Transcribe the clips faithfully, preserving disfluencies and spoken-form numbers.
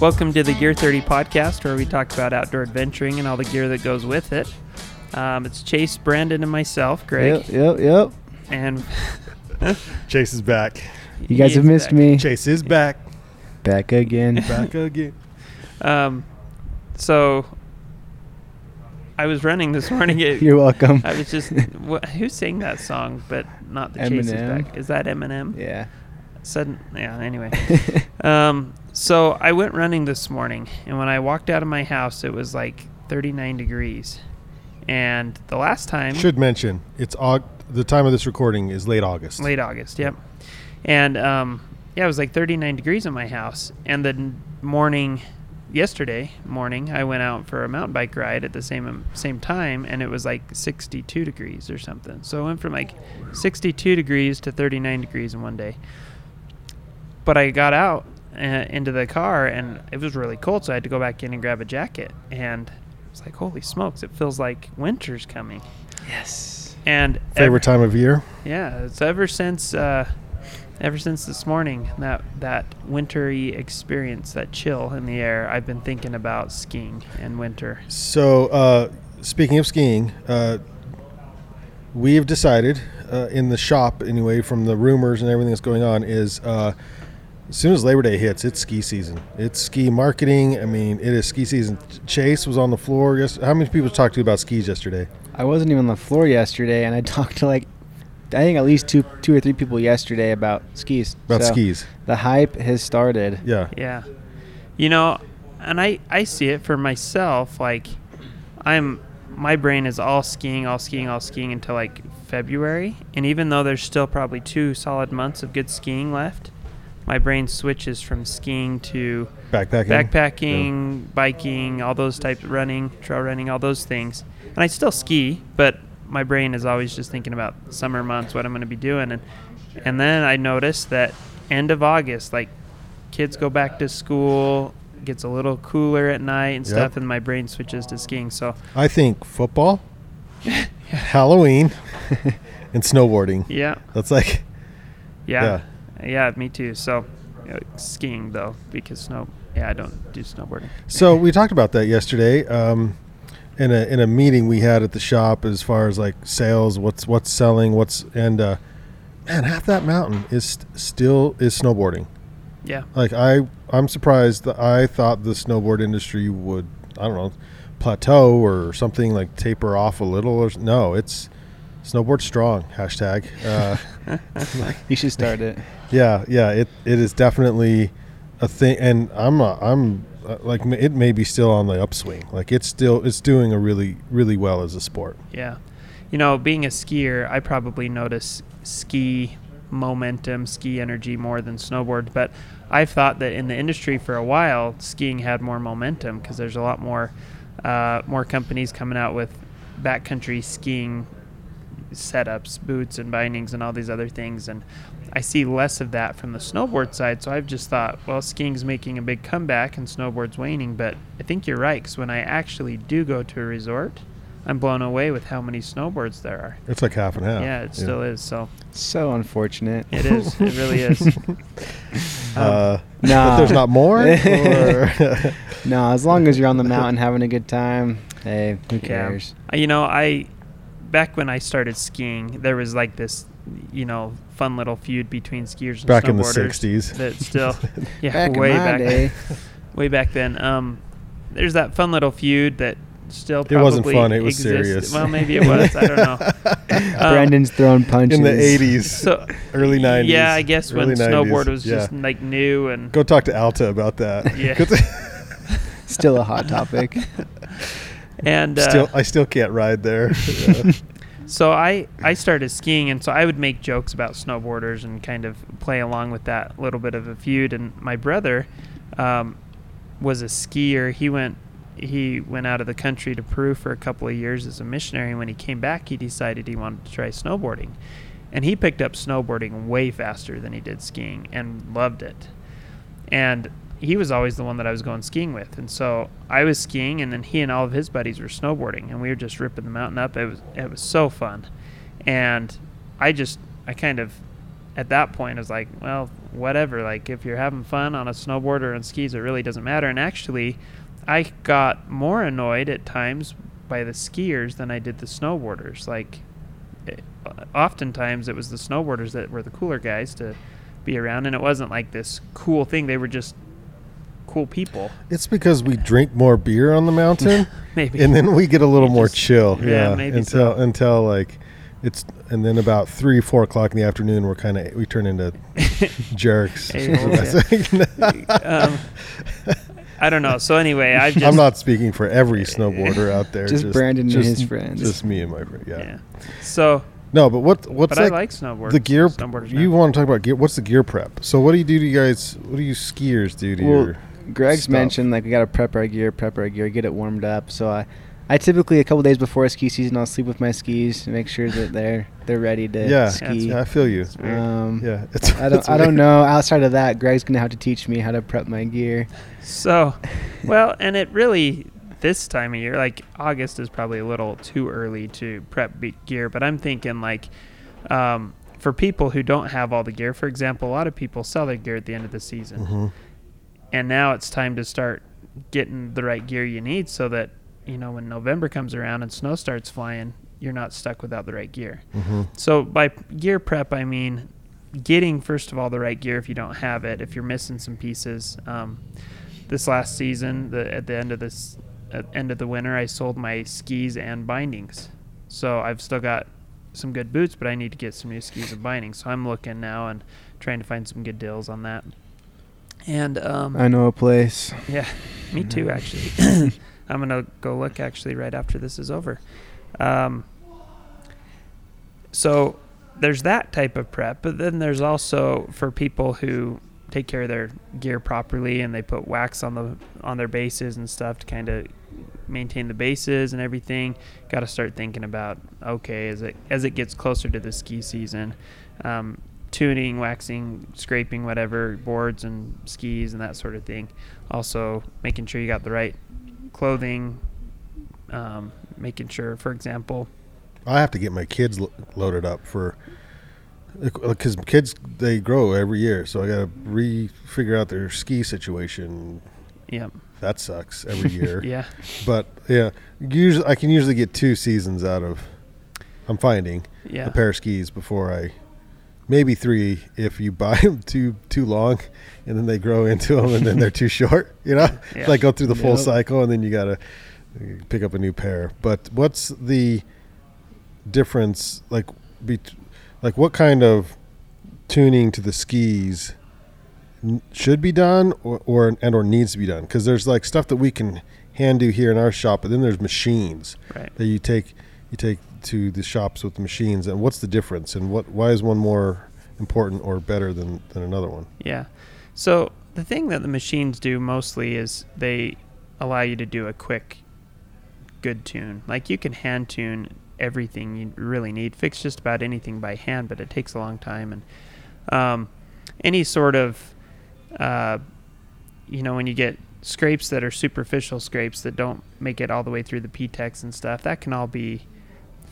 Welcome to the Gear thirty Podcast, where we talk about outdoor adventuring and all the gear that goes with it. Um, it's Chase, Brandon, and myself, Greg. Yep, yep, yep. And Chase is back. You guys he have missed back. me. Chase is back. Back again. Back again. Um, so I was running this morning. It, You're welcome. I was just wh- who sang that song? But not the Eminem. Chase is back. Is that Eminem? Yeah. Sudden. Yeah. Anyway. um. So I went running this morning, and when I walked out of my house, it was like thirty-nine degrees. And the last time should mention it's August. The time of this recording is late August. Late August, yep. And, um, yeah, it was like thirty-nine degrees in my house. And the morning, yesterday morning, I went out for a mountain bike ride at the same same time, and it was like sixty-two degrees or something. So I went from like sixty-two degrees to thirty-nine degrees in one day. But I got out uh, into the car, and it was really cold, so I had to go back in and grab a jacket. And I was like, holy smokes, it feels like winter's coming. Yes. And favorite ever, time of year. Yeah, it's ever since, uh, ever since this morning that that wintry experience, that chill in the air. I've been thinking about skiing and winter. So, uh, speaking of skiing, uh, we have decided uh, in the shop anyway, from the rumors and everything that's going on, is uh, as soon as Labor Day hits, it's ski season. It's ski marketing. I mean, it is ski season. Chase was on the floor yesterday. How many people talked to you about skis yesterday? I wasn't even on the floor yesterday, and I talked to, like, I think at least two two or three people yesterday about skis. About so skis. The hype has started. Yeah. Yeah. You know, and I, I see it for myself. Like, I'm my brain is all skiing, all skiing, all skiing until, like, February. And even though there's still probably two solid months of good skiing left, my brain switches from skiing to backpacking, backpacking, yeah. biking, all those types of running, trail running, all those things. And I still ski, but my brain is always just thinking about summer months, what I'm going to be doing. And and then I noticed that end of August, like, kids go back to school, gets a little cooler at night and yep. stuff, and my brain switches to skiing. So I think football, Halloween, and snowboarding. Yeah. That's like... Yeah. yeah. Yeah, me too. So, you know, skiing though, because snow. Yeah, I don't do snowboarding. So we talked about that yesterday um, in a in a meeting we had at the shop, as far as like sales, what's what's selling, what's and uh, man, half that mountain is st- still is snowboarding. Yeah. Like I I'm surprised that I thought the snowboard industry would I don't know plateau or something, like taper off a little or no, it's. Snowboard strong, hashtag. Uh, you should start it. Yeah, yeah. It it is definitely a thing, and I'm a, I'm uh, like it may be still on the upswing. Like it's still it's doing a really really well as a sport. Yeah, you know, being a skier, I probably notice ski momentum, ski energy more than snowboard. But I've thought that in the industry for a while, skiing had more momentum because there's a lot more uh, more companies coming out with backcountry skiing setups, boots and bindings and all these other things, and I see less of that from the snowboard side. So I've just thought, well, skiing's making a big comeback and snowboard's waning, but I think you're right, because when I actually do go to a resort, I'm blown away with how many snowboards there are. It's like half and half. Yeah, it yeah. still is. So so unfortunate. It is. It really is. um, uh, nah. But there's not more? no, nah, as long as you're on the mountain having a good time, hey, who cares? Yeah. You know, I... Back when I started skiing, there was like this, you know, fun little feud between skiers and snowboarders. Back in the sixties. That still, yeah, back way in my back. Day. way back then. Um, there's that fun little feud that still probably It wasn't fun. It was existed. serious. Well, maybe it was. I don't know. Um, Brandon's throwing punches. In the eighties, so, early nineties. Yeah, I guess when snowboard nineties. was yeah. just like new. And Go talk to Alta about that. Yeah. Still a hot topic. And uh, still, I still can't ride there. Yeah. So I, I started skiing, and so I would make jokes about snowboarders and kind of play along with that little bit of a feud. And my brother um, was a skier. He went he went out of the country to Peru for a couple of years as a missionary. And when he came back, he decided he wanted to try snowboarding. And he picked up snowboarding way faster than he did skiing and loved it. And he was always the one that I was going skiing with. And so I was skiing, and then he and all of his buddies were snowboarding, and we were just ripping the mountain up. It was it was so fun. And I just, I kind of, at that point, I was like, well, whatever. Like, if you're having fun on a snowboard or on skis, it really doesn't matter. And actually, I got more annoyed at times by the skiers than I did the snowboarders. Like, it, oftentimes it was the snowboarders that were the cooler guys to be around, and it wasn't like this cool thing. They were just cool people. It's because we drink more beer on the mountain. Maybe. And then we get a little we more just, chill. Yeah, yeah, maybe until so. until like it's and then about three, four o'clock in the afternoon we're kind of we turn into jerks. Hey, um, I don't know. So anyway, I just I'm not speaking for every snowboarder out there. Just, just Brandon just, and his friends. Just me and my friend. Yeah. yeah. So no, but what what's but like I like snowboard. The gear you now. want to talk about gear? What's the gear prep? So what do you do to you guys? What do you skiers do to well, your Greg's Stop. mentioned like we gotta prep our gear, prep our gear, get it warmed up. So I, I typically a couple days before ski season, I'll sleep with my skis to make sure that they're they're ready to yeah, ski. Yeah, I feel you. Um, yeah, it's, I don't it's I don't know. Outside of that, Greg's gonna have to teach me how to prep my gear. So, well, and it really this time of year, like August, is probably a little too early to prep gear. But I'm thinking like. Um, for people who don't have all the gear, for example, a lot of people sell their gear at the end of the season. Mm-hmm. And now it's time to start getting the right gear you need so that, you know, when November comes around and snow starts flying, you're not stuck without the right gear. Mm-hmm. So by gear prep, I mean getting, first of all, the right gear if you don't have it, if you're missing some pieces. Um, this last season, the, at the end of this at end of the winter, I sold my skis and bindings. So I've still got some good boots, but I need to get some new skis and bindings. So I'm looking now and trying to find some good deals on that. And um, I know a place. Yeah, me too, actually. I'm going to go look, actually, right after this is over. Um, so there's that type of prep, but then there's also for people who take care of their gear properly and they put wax on the on their bases and stuff to kind of maintain the bases and everything. Got to start thinking about, okay, as it, as it gets closer to the ski season, um, tuning, waxing, scraping, whatever, boards and skis and that sort of thing. Also making sure you got the right clothing, um, making sure, for example. I have to get my kids lo- loaded up for, because kids, they grow every year. So I got to re-figure out their ski situation. Yeah. That sucks every year. Yeah. But yeah, usually I can usually get two seasons out of, I'm finding yeah. a pair of skis before I, maybe three if you buy them too too long and then they grow into them and then they're too short, you know, yeah. like go through the full yep. cycle and then you got to pick up a new pair. But what's the difference? Like, be, like what kind of tuning to the skis should be done or, or and or needs to be done? Because there's like stuff that we can hand do here in our shop, but then there's machines right. that you take you take to the shops with the machines, and what's the difference, and what why is one more important or better than, than another one? Yeah. So the thing that the machines do mostly is they allow you to do a quick, good tune. Like you can hand tune everything you really need, fix just about anything by hand, but it takes a long time. And um, any sort of, uh, you know, when you get scrapes that are superficial scrapes that don't make it all the way through the P-Tex and stuff, that can all be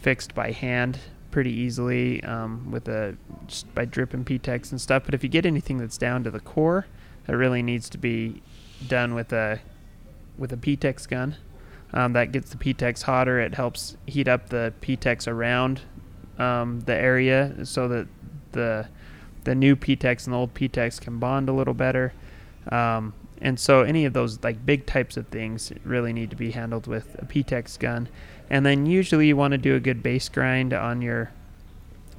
fixed by hand pretty easily um, with a just by dripping P-Tex and stuff. But if you get anything that's down to the core, that really needs to be done with a with a P-Tex gun. Um, that gets the P-Tex hotter. It helps heat up the P-Tex around um, the area so that the the new P-Tex and the old P-Tex can bond a little better. Um, And so any of those like big types of things really need to be handled with a P T E X gun. And then usually you want to do a good base grind on your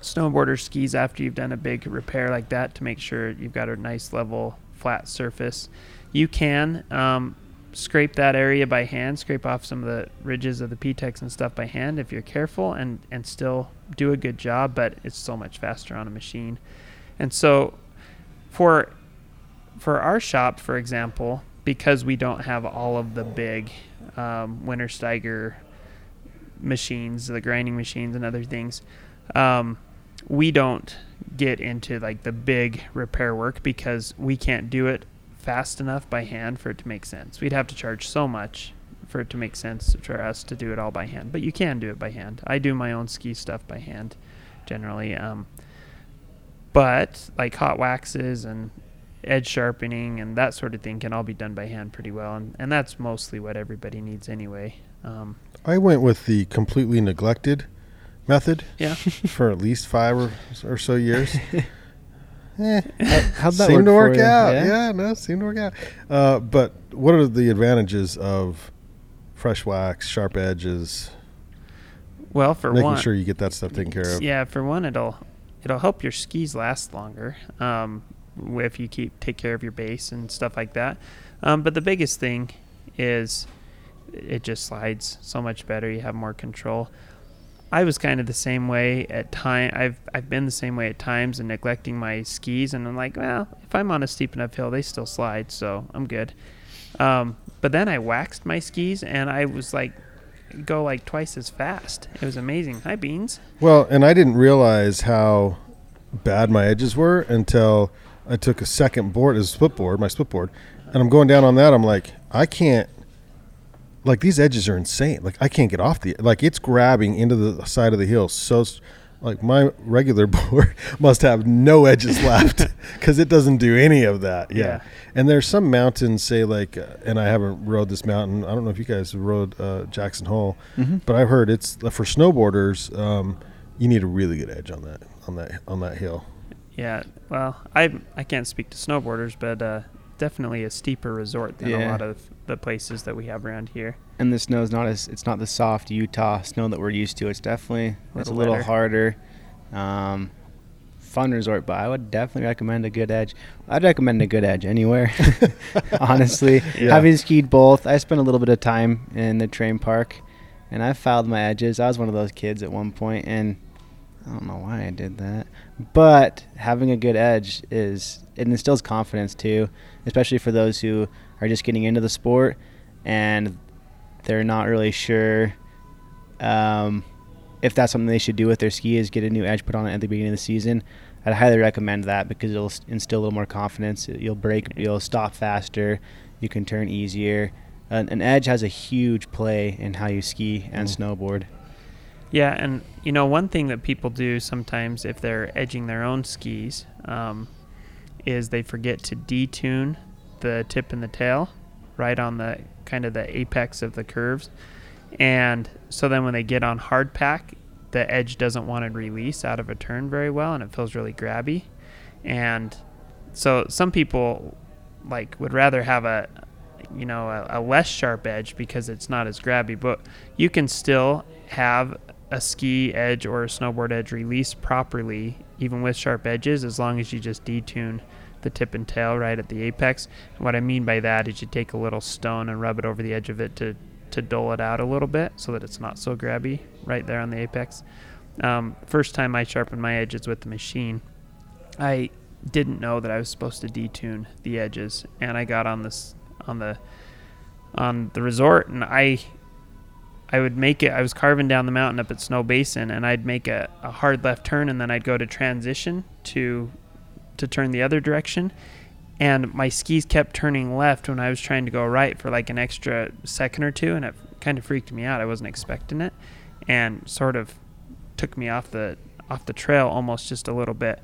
snowboard or skis after you've done a big repair like that to make sure you've got a nice level flat surface. You can um, scrape that area by hand, scrape off some of the ridges of the P T E X and stuff by hand if you're careful, and, and still do a good job, but it's so much faster on a machine. And so for for our shop, for example, because we don't have all of the big um, Wintersteiger machines, the grinding machines and other things, um, we don't get into like the big repair work because we can't do it fast enough by hand for it to make sense. We'd have to charge so much for it to make sense for us to do it all by hand, but you can do it by hand. I do my own ski stuff by hand generally. Um, but like hot waxes and edge sharpening and that sort of thing can all be done by hand pretty well. And, and that's mostly what everybody needs anyway. Um, I went with the completely neglected method yeah. for at least five or, or so years. Eh, how'd that seemed work to work for out. You? Yeah? yeah, no, seemed to work out. Uh, but what are the advantages of fresh wax, sharp edges? Well, for making one, making sure you get that stuff taken care of. Yeah, for one, it'll it'll help your skis last longer um, if you keep take care of your base and stuff like that. Um, but the biggest thing is it just slides so much better. You have more control. I was kind of the same way at time. I've I've been the same way at times and neglecting my skis, and I'm like, well, if I'm on a steep enough hill, they still slide, so I'm good. Um, but then I waxed my skis, and I was like, go like twice as fast. It was amazing. Hi, Beans. Well, and I didn't realize how bad my edges were until I took a second board, as a split board, my split board, and I'm going down on that. I'm like, I can't. Like, these edges are insane. Like, I can't get off the... Like, it's grabbing into the side of the hill. So, like, my regular board must have no edges left because it doesn't do any of that. Yeah. yeah. And there's some mountains, say, like... Uh, and I haven't rode this mountain. I don't know if you guys rode uh, Jackson Hole. Mm-hmm. But I've heard it's... For snowboarders, um, you need a really good edge on that on that, on that hill. Yeah. Well, I I can't speak to snowboarders, but... Uh definitely a steeper resort than yeah. a lot of the places that we have around here. And the snow is not as it's not the soft Utah snow that we're used to. It's definitely a it's a little lighter. harder. Um, fun resort, but I would definitely recommend a good edge. I'd recommend a good edge anywhere. Honestly, yeah. Having skied both, I spent a little bit of time in the train park, and I fouled my edges. I was one of those kids at one point, and I don't know why I did that. But having a good edge is it instills confidence too, especially for those who are just getting into the sport and they're not really sure um, if that's something they should do with their ski is get a new edge put on it at the beginning of the season. I'd highly recommend that because it'll instill a little more confidence. You'll brake, you'll stop faster, you can turn easier. An, an edge has a huge play in how you ski and mm. snowboard. Yeah, and you know, one thing that people do sometimes if they're edging their own skis um, is they forget to detune the tip and the tail right on the kind of the apex of the curves. And so then when they get on hard pack, the edge doesn't want to release out of a turn very well, and it feels really grabby. And so some people like would rather have a you know a, a less sharp edge because it's not as grabby, but you can still have a ski edge or a snowboard edge release properly even with sharp edges as long as you just detune the tip and tail right at the apex. And what I mean by that is you take a little stone and rub it over the edge of it to to dull it out a little bit so that it's not so grabby right there on the apex. Um, first time I sharpened my edges with the machine, I didn't know that I was supposed to detune the edges, and I got on this on the on the resort and I I would make it, I was carving down the mountain up at Snow Basin, and I'd make a, a hard left turn, and then I'd go to transition to to turn the other direction. And my skis kept turning left when I was trying to go right for like an extra second or two, and it kind of freaked me out. I wasn't expecting it, and sort of took me off the off the trail almost just a little bit.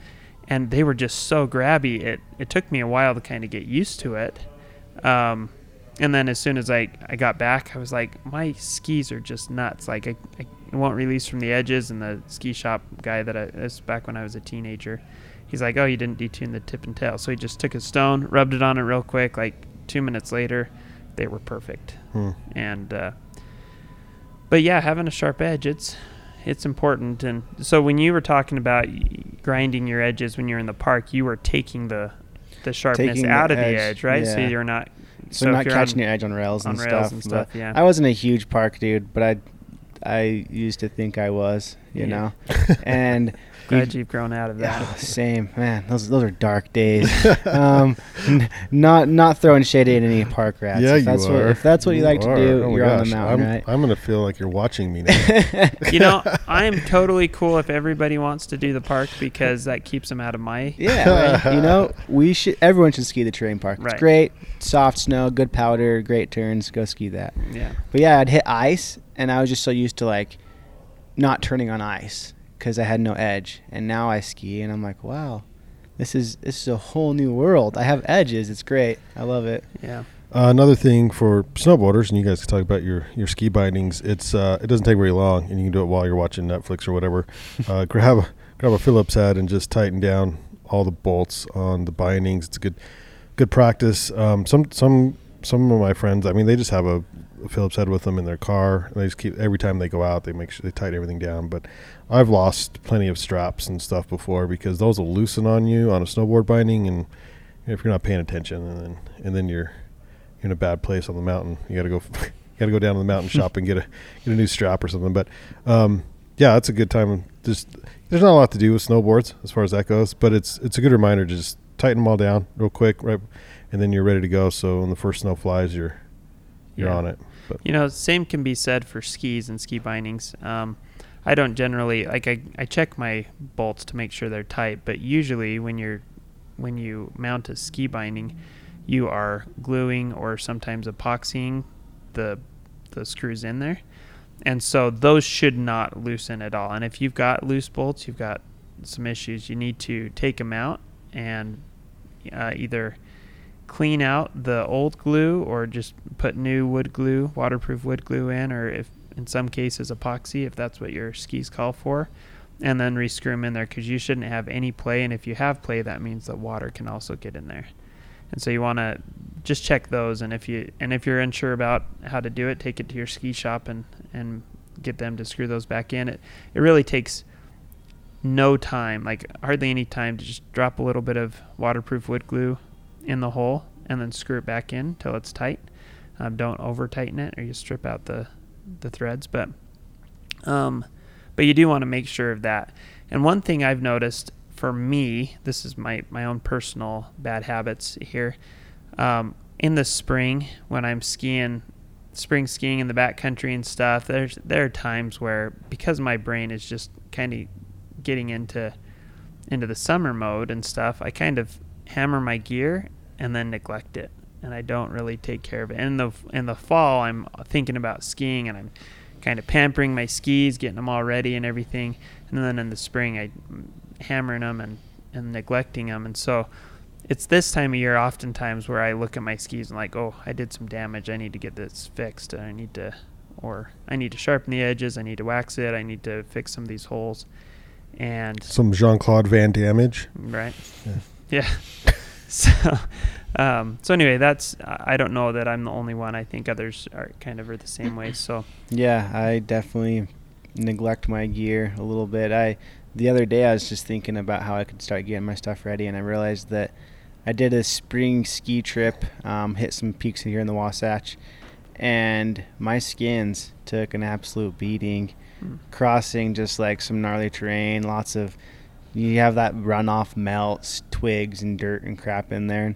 And they were just so grabby, it, it took me a while to kind of get used to it. Um, And then as soon as I, I got back, I was like, my skis are just nuts. Like, I, I won't release from the edges. And the ski shop guy that I, this back when I was a teenager, he's like, oh, you didn't detune the tip and tail. So he just took a stone, rubbed it on it real quick, like Two minutes later, they were perfect. Hmm. And uh, but yeah, having a sharp edge, it's it's important. And so when you were talking about grinding your edges when you're in the park, you were taking the the sharpness taking out the of edge. the edge, right? Yeah. So you're not so, so you're not you're catching on, your edge on rails on and rails stuff. And stuff yeah. I wasn't a huge park dude, but I I used to think I was, you yeah. know, and. Glad you've grown out of that. Yeah, same, man. Those those are dark days. um, n- not not throwing shade at any park rats. Yeah, if that's you what, are. If that's what you, you like are. to do, oh you're gosh. on the mountain, I'm, right? I'm gonna feel like you're watching me now. You know, I am totally cool if everybody wants to do the park because that keeps them out of my. Yeah, right? You know, we should. Everyone should ski the terrain park. Right. It's great, soft snow, good powder, great turns. Go ski that. Yeah. But yeah, I'd hit ice, and I was just so used to like not turning on ice. Because I had no edge, and now I ski, and I'm like, wow, this is this is a whole new world. I have edges. It's great. I love it. Yeah. Uh, another thing for snowboarders, and you guys can talk about your, your ski bindings. It's uh, it doesn't take very long, and you can do it while you're watching Netflix or whatever. uh, grab a grab a Phillips head and just tighten down all the bolts on the bindings. It's good good practice. Um, some some some of my friends, I mean, they just have a Phillips head with them in their car, and they just keep every time they go out they make sure they tighten everything down. But I've lost plenty of straps and stuff before because those will loosen on you on a snowboard binding, and if you're not paying attention, and then and then you're, you're in a bad place on the mountain. You gotta go you gotta go down to the mountain shop and get a get a new strap or something. But um yeah, that's a good time. Just there's not a lot to do with snowboards as far as that goes, but it's it's a good reminder to just tighten them all down real quick, right, and then you're ready to go. So when the first snow flies, you're you're yeah. on it. But. You know, same can be said for skis and ski bindings. Um, I don't generally like I, I check my bolts to make sure they're tight, but usually when you're when you mount a ski binding, you are gluing or sometimes epoxying the the screws in there, and so those should not loosen at all. And if you've got loose bolts, you've got some issues. You need to take them out and uh, either. clean out the old glue or just put new wood glue, waterproof wood glue in, or if in some cases epoxy, if that's what your skis call for, and then re-screw them in there because you shouldn't have any play. And if you have play, that means that water can also get in there. And so you want to just check those. And if you, and if you're unsure about how to do it, take it to your ski shop and, and get them to screw those back in. It, it really takes no time, like hardly any time, to just drop a little bit of waterproof wood glue in the hole and then screw it back in till it's tight. Um, don't over tighten it or you strip out the, the threads, but, um, but you do want to make sure of that. And one thing I've noticed for me, this is my, my own personal bad habits here. Um, in the spring when I'm skiing, spring skiing in the backcountry and stuff, there's, there are times where because my brain is just kind of getting into, into the summer mode and stuff, I kind of hammer my gear and then neglect it, and I don't really take care of it. In the in the fall, I'm thinking about skiing, and I'm kind of pampering my skis, getting them all ready and everything. And then in the spring, I'm hammering them and, and neglecting them. And so it's this time of year oftentimes where I look at my skis and like, oh, I did some damage. I need to get this fixed. I need to, or I need to sharpen the edges. I need to wax it. I need to fix some of these holes. And some Jean-Claude Van Damage. Right. Yeah. Yeah. So, um, so anyway, that's, I don't know that I'm the only one. I think others are kind of are the same way. So, yeah, I definitely neglect my gear a little bit. I, the other day I was just thinking about how I could start getting my stuff ready. And I realized that I did a spring ski trip, um, hit some peaks here in the Wasatch, and my skins took an absolute beating, mm. crossing just like some gnarly terrain, lots of, you have that runoff melts, twigs and dirt and crap in there. And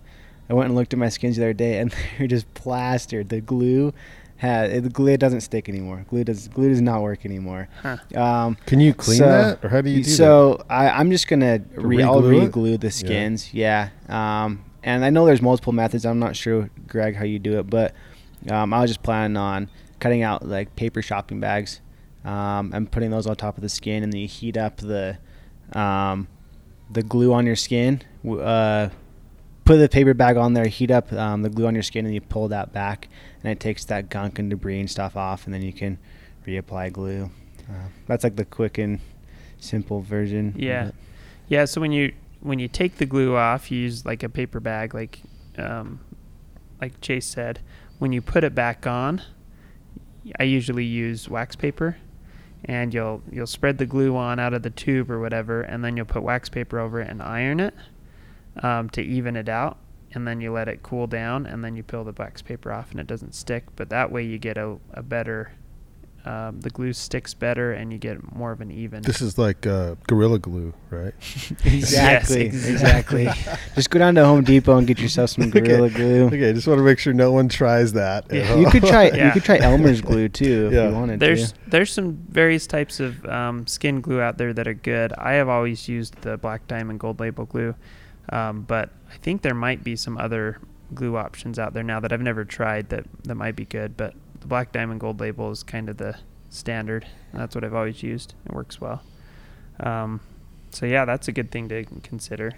I went and looked at my skins the other day, and they're just plastered. The glue has the glue doesn't stick anymore. Glue does glue does not work anymore. Huh. Um, Can you clean so, that, or how do you do so that? So I, I'm just gonna re- I'll re-glue it? the skins. Yeah. yeah. Um, and I know there's multiple methods. I'm not sure, Greg, how you do it, but um, I was just planning on cutting out like paper shopping bags um, and putting those on top of the skin, and then you heat up the um the glue on your skin, uh put the paper bag on there, heat up um, the glue on your skin, and you pull that back, and it takes that gunk and debris and stuff off, and then you can reapply glue. Uh, that's like the quick and simple version. Yeah. Yeah, so when you when you take the glue off, you use like a paper bag, like um like Chase said, when you put it back on, I usually use wax paper, and you'll you'll spread the glue on out of the tube or whatever, and then you'll put wax paper over it and iron it um, to even it out, and then you let it cool down, and then you peel the wax paper off and it doesn't stick. But that way you get a, a better, um, the glue sticks better and you get more of an even. This is like uh, Gorilla Glue, right? Exactly. Yes, exactly. Just go down to Home Depot and get yourself some Gorilla okay. Glue. Okay, I just want to make sure no one tries that. Yeah. You could try yeah. You could try Elmer's glue too if yeah. you wanted there's, to. There's some various types of um, skin glue out there that are good. I have always used the Black Diamond Gold Label glue. Um, but I think there might be some other glue options out there now that I've never tried that, that might be good. But the Black Diamond Gold Label is kind of the standard. That's what I've always used. It works well. Um, so, yeah, that's a good thing to consider.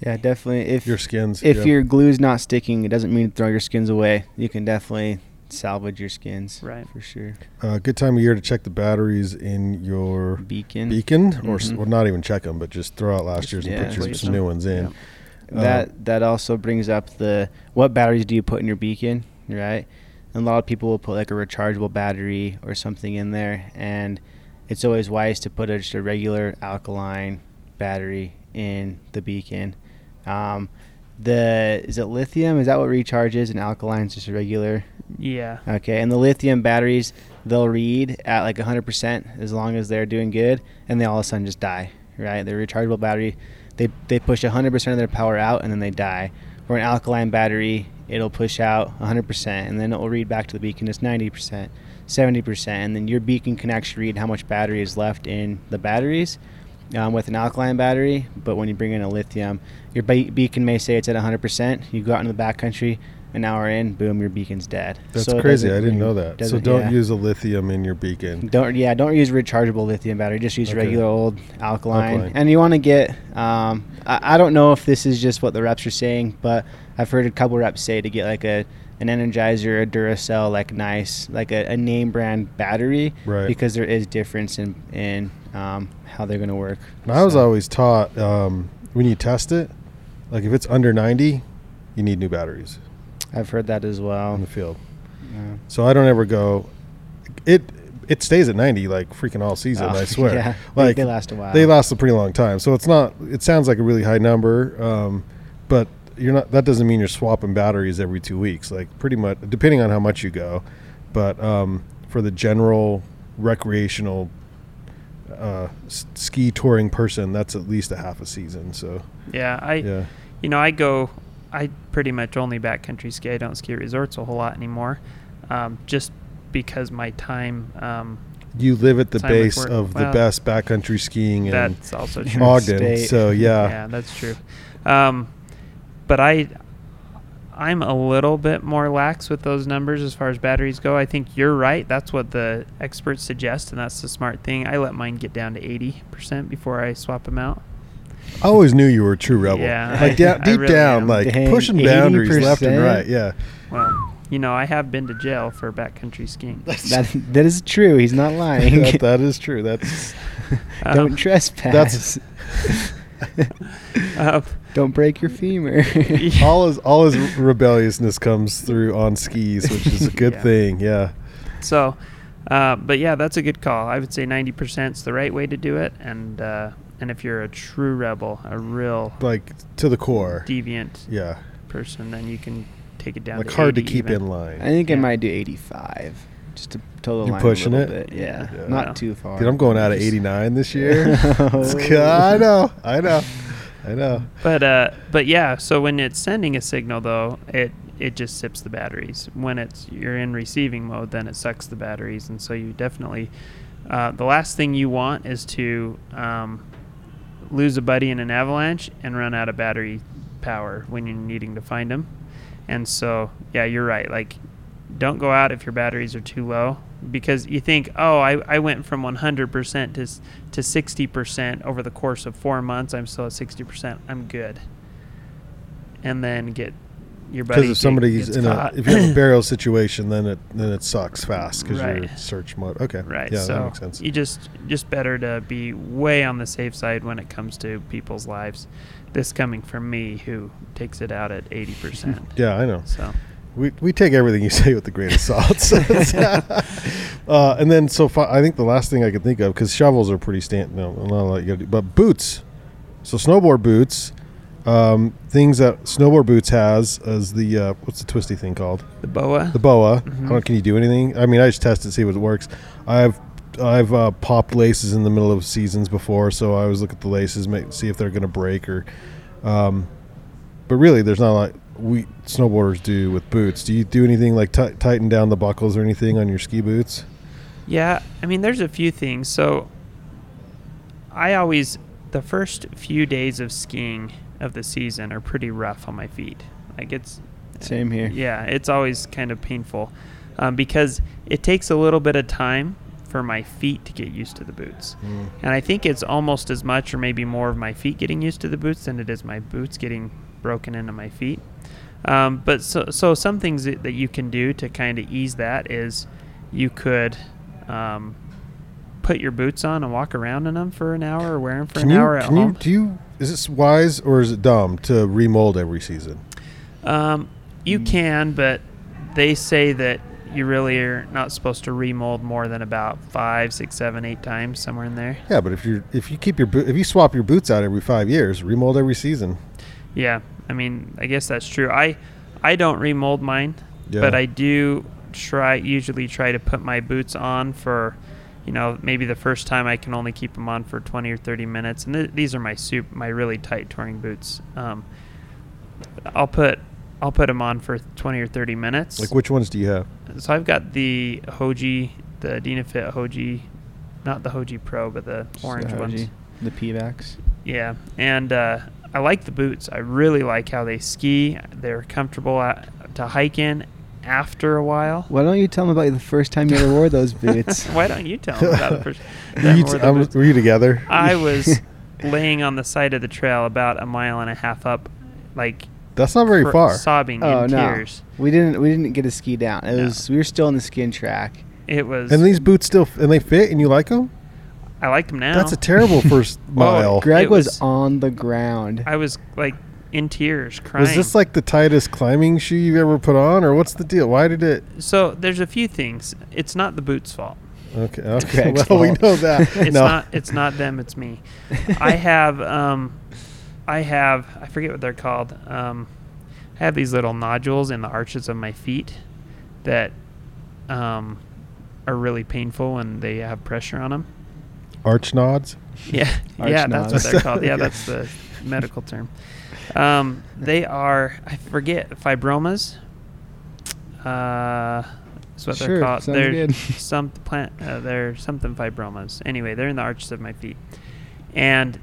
Yeah, definitely. If your skins, if yeah. your glue is not sticking, it doesn't mean to throw your skins away. You can definitely salvage your skins, right? For sure. Uh, good time of year to check the batteries in your beacon, beacon, mm-hmm. or s- well, not even check them, but just throw out last year's yeah, and put your, some them. new ones in. Yeah. Uh, that that also brings up the what batteries do you put in your beacon, right? And a lot of people will put like a rechargeable battery or something in there, and it's always wise to put a, just a regular alkaline battery in the beacon. Um, the is it lithium? Is that what recharges? And alkaline is just a regular. Yeah. Okay, and the lithium batteries, they'll read at like one hundred percent as long as they're doing good, and they all of a sudden just die, right? They're rechargeable battery. They they push one hundred percent of their power out, and then they die. Or an alkaline battery, it'll push out one hundred percent, and then it will read back to the beacon as ninety percent, seventy percent, and then your beacon can actually read how much battery is left in the batteries um, with an alkaline battery. But when you bring in a lithium, your be- beacon may say it's at one hundred percent. You go out into the backcountry, an hour in, boom, your beacon's dead. That's so crazy. I didn't know that. So don't yeah. use a lithium in your beacon. Don't yeah, don't use rechargeable lithium battery. Just use okay. regular old alkaline. alkaline. And you want to get, um, I, I don't know if this is just what the reps are saying, but I've heard a couple reps say to get like a an Energizer, a Duracell, like nice, like a, a name brand battery, right? Because there is difference in in um, how they're going to work. So. I was always taught um, when you test it, like if it's under ninety, you need new batteries. I've heard that as well. In the field. Yeah. So I don't ever go. It it stays at ninety like freaking all season, oh, I swear. Yeah. Like, they last a while. They last a pretty long time. So it's not, it sounds like a really high number, um, but you're not. That doesn't mean you're swapping batteries every two weeks. Like pretty much, depending on how much you go. But um, for the general recreational uh, s- ski touring person, that's at least a half a season. So yeah, I yeah. you know I go. I pretty much only backcountry ski. I don't ski resorts a whole lot anymore, um, just because my time. Um, you live at the base of well, the best backcountry skiing in Ogden, so yeah. Yeah, that's true. Um, but I, I'm a little bit more lax with those numbers as far as batteries go. I think you're right. That's what the experts suggest, and that's the smart thing. I let mine get down to eighty percent before I swap them out. I always knew you were a true rebel. Yeah, like down, deep really down, am. like Dang, pushing boundaries eighty percent? Left and right. Yeah. Well, you know, I have been to jail for backcountry skiing. That's that, that is true. He's not lying. that, that is true. That's um, don't trespass. That's uh, don't break your femur. all his all his rebelliousness comes through on skis, which is a good yeah. thing. Yeah. So, uh, but yeah, that's a good call. I would say ninety percent's the right way to do it, and. Uh, And if you're a true rebel, a real like to the core deviant yeah. person, then you can take it down. Like to hard to keep even. in line. I think yeah. I might do eighty-five, just to total. You're pushing a it, bit. Yeah. yeah. Not no. too far. Dude, I'm going out of eighty-nine this year. I know, I know, I know. But uh, but yeah. So when it's sending a signal, though, it it just sips the batteries. When it's you're in receiving mode, then it sucks the batteries, and so you definitely. Uh, the last thing you want is to. Um, lose a buddy in an avalanche and run out of battery power when you're needing to find them. And so, yeah, you're right. Like, don't go out if your batteries are too low, because you think, oh, I, I went from one hundred percent to to sixty percent over the course of four months. I'm still at sixty percent. I'm good. And then get your buddy. Because if somebody's in a, if you have a burial situation, then it then it sucks fast because right. you're in search mode. Okay, right. Yeah, so that makes sense. You just just better to be way on the safe side when it comes to people's lives. This coming from me, who takes it out at eighty percent. Yeah, I know. So We we take everything you say with the greatest salt. uh, and then, so fi- I think the last thing I could think of, because shovels are pretty stand. No, not a lot you got to do. But boots. So snowboard boots, um, things that snowboard boots has is the uh, what's the twisty thing called? The boa. The boa. Mm-hmm. I don't. Can you do anything? I mean, I just test it, see what works. I've I've uh, popped laces in the middle of seasons before, so I always look at the laces, make, see if they're going to break or. Um, but really, there's not a lot we snowboarders do with boots. Do you do anything like t- tighten down the buckles or anything on your ski boots? Yeah, I mean, there's a few things. So I always, the first few days of skiing of the season are pretty rough on my feet. Like it's same here. Yeah, it's always kind of painful um, because it takes a little bit of time for my feet to get used to the boots. Mm. And I think it's almost as much or maybe more of my feet getting used to the boots than it is my boots getting broken into my feet. Um, but so, so some things that, that you can do to kind of ease that is you could um, put your boots on and walk around in them for an hour or wear them for can an you, hour at can home. You, do you, is this wise or is it dumb to remold every season? Um, you can, but they say that you really are not supposed to remold more than about five, six, seven, eight times, somewhere in there. Yeah, but if you if you keep your bo- if you swap your boots out every five years, remold every season. Yeah. I mean, I guess that's true. I, I don't remold mine, yeah. but I do try, usually try to put my boots on for, you know, maybe the first time I can only keep them on for twenty or thirty minutes. And th- these are my soup, my really tight touring boots. Um, I'll put, I'll put them on for twenty or thirty minutes. Like which ones do you have? So I've got the Hoji, the Dinafit Hoji, not the Hoji Pro, but the Just orange the Hoji, ones. The P V A X. Yeah. And, uh, I like the boots. I really like how they ski. They're comfortable at, to hike in after a while. Why don't you tell them about the first time you ever wore those boots? Why don't you tell them about the first time you t- wore boots? Were you together? I was laying on the side of the trail about a mile and a half up, like that's not very cr- far. Sobbing oh, in no. tears. We didn't. We didn't get a ski down. It no. was. We were still in the skin track. It was. And these boots still f- and they fit and you like them? I like them now. That's a terrible first mile. Greg was, was on the ground. I was like in tears, crying. Was this like the tightest climbing shoe you've ever put on, or what's the deal? Why did it? So there's a few things. It's not the boot's fault. Okay. Okay. Well, fault. We know that. It's no. not. It's not them. It's me. I have. Um, I have. I forget what they're called. Um, I have these little nodules in the arches of my feet that um, are really painful when they have pressure on them. Arch nods? Yeah, Arch yeah, nods. That's what they're called. Yeah, yeah, that's the medical term. Um, they are, I forget, fibromas. Uh, that's what sure, they're called. Sounds they're good. Some plant. Uh, they're something fibromas. Anyway, they're in the arches of my feet, and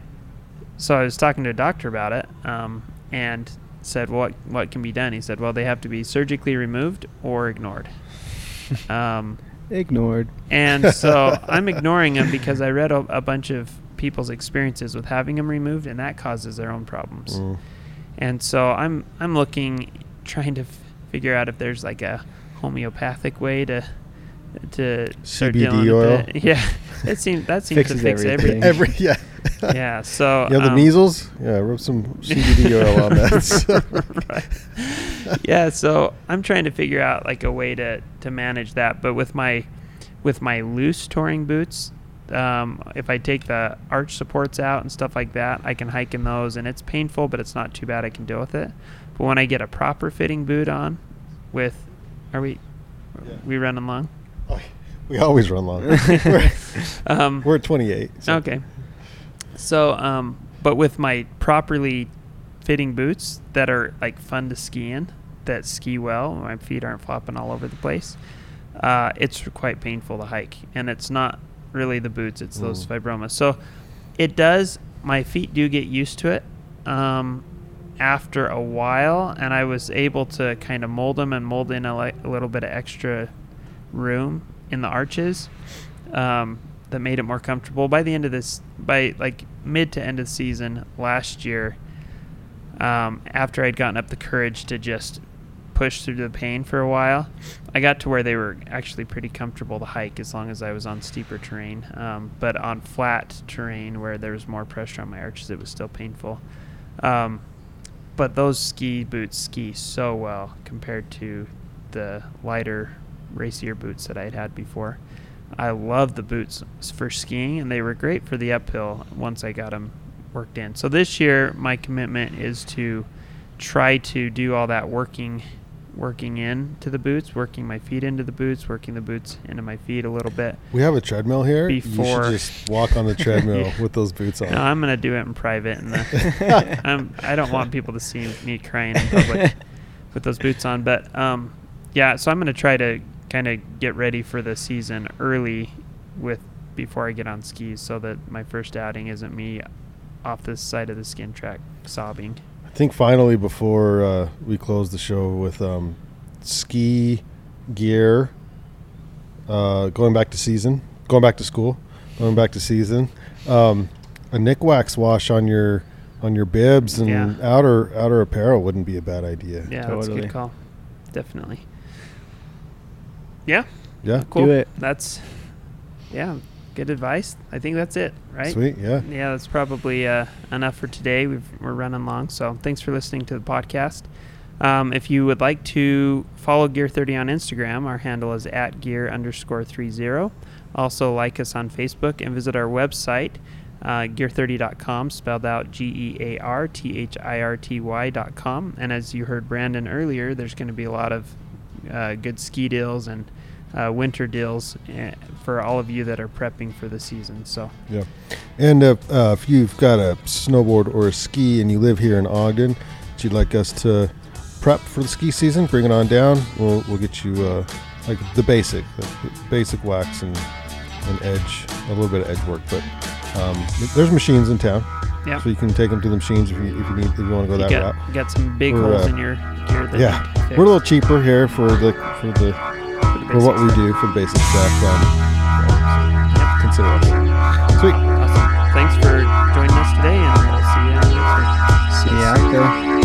so I was talking to a doctor about it, um, and said, "What what can be done?" He said, "Well, they have to be surgically removed or ignored." Um, Ignored. And so I'm ignoring them because I read a, a bunch of people's experiences with having them removed, and that causes their own problems. Mm. And so I'm I'm looking, trying to f- figure out if there's like a homeopathic way to to C B D oil. It. Yeah, it seems that seems to fix everything. everything. Every yeah. Yeah. So yeah, the um, measles. Yeah, rub some C B D oil on that. So. Right. Yeah. So I'm trying to figure out like a way to, to manage that, but with my with my loose touring boots, um, if I take the arch supports out and stuff like that, I can hike in those, and it's painful, but it's not too bad. I can deal with it. But when I get a proper fitting boot on, with are we yeah. we running long? We always run long. we're, um, we're at twenty-eight. So. Okay. So, um, but with my properly fitting boots that are like fun to ski in, that ski well, my feet aren't flopping all over the place, uh, it's quite painful to hike. And it's not really the boots, it's mm. those fibromas. So it does, my feet do get used to it um, after a while. And I was able to kind of mold them and mold in a, li- a little bit of extra room in the arches um, that made it more comfortable. By the end of this, by like mid to end of the season last year, um, after I'd gotten up the courage to just push through the pain for a while, I got to where they were actually pretty comfortable to hike as long as I was on steeper terrain. Um, but on flat terrain where there was more pressure on my arches, it was still painful. Um, but those ski boots ski so well compared to the lighter, racier boots that I had had before. I loved the boots for skiing, and they were great for the uphill once I got them worked in. So this year, my commitment is to try to do all that working working into the boots, working my feet into the boots, working the boots into my feet a little bit. We have a treadmill here. Before you should just walk on the treadmill yeah. with those boots on. No, I'm going to do it in private. In the I'm, I don't want people to see me crying in public with those boots on. But, um, yeah, so I'm going to try to kind of get ready for the season early with before I get on skis so that my first outing isn't me off this side of the skin track sobbing. I think finally, before uh, we close the show with um, ski gear, uh, going back to season, going back to school, going back to season, um, a Nick Wax wash on your on your bibs and yeah. outer outer apparel wouldn't be a bad idea. Yeah, totally. That's a good call. Definitely. Yeah. Yeah. Cool. Do it. That's yeah. Good advice. I think that's it, right? Sweet, yeah. Yeah, that's probably uh, enough for today. We've, we're running long, so thanks for listening to the podcast. Um, if you would like to follow Gear thirty on Instagram, our handle is at gear underscore three zero. Also, like us on Facebook and visit our website, uh, gear thirty dot com, spelled out G E A R T H I R T Y dot com. And as you heard Brandon earlier, there's going to be a lot of uh, good ski deals and Uh, winter deals for all of you that are prepping for the season. So yeah, and if, uh, if you've got a snowboard or a ski and you live here in Ogden, that you'd like us to prep for the ski season, bring it on down. We'll we'll get you uh, like the basic, the basic wax and and edge, a little bit of edge work. But um, there's machines in town, yeah. So you can take them to the machines if you if you need if you want to go you that got, route. You got some big we're, holes uh, in your gear. That yeah, we're a little cheaper here for the for the. For what we do for basic stuff, um, yep. Consider it. Sweet. Awesome. Thanks for joining us today, and we'll see you next week. See you out there.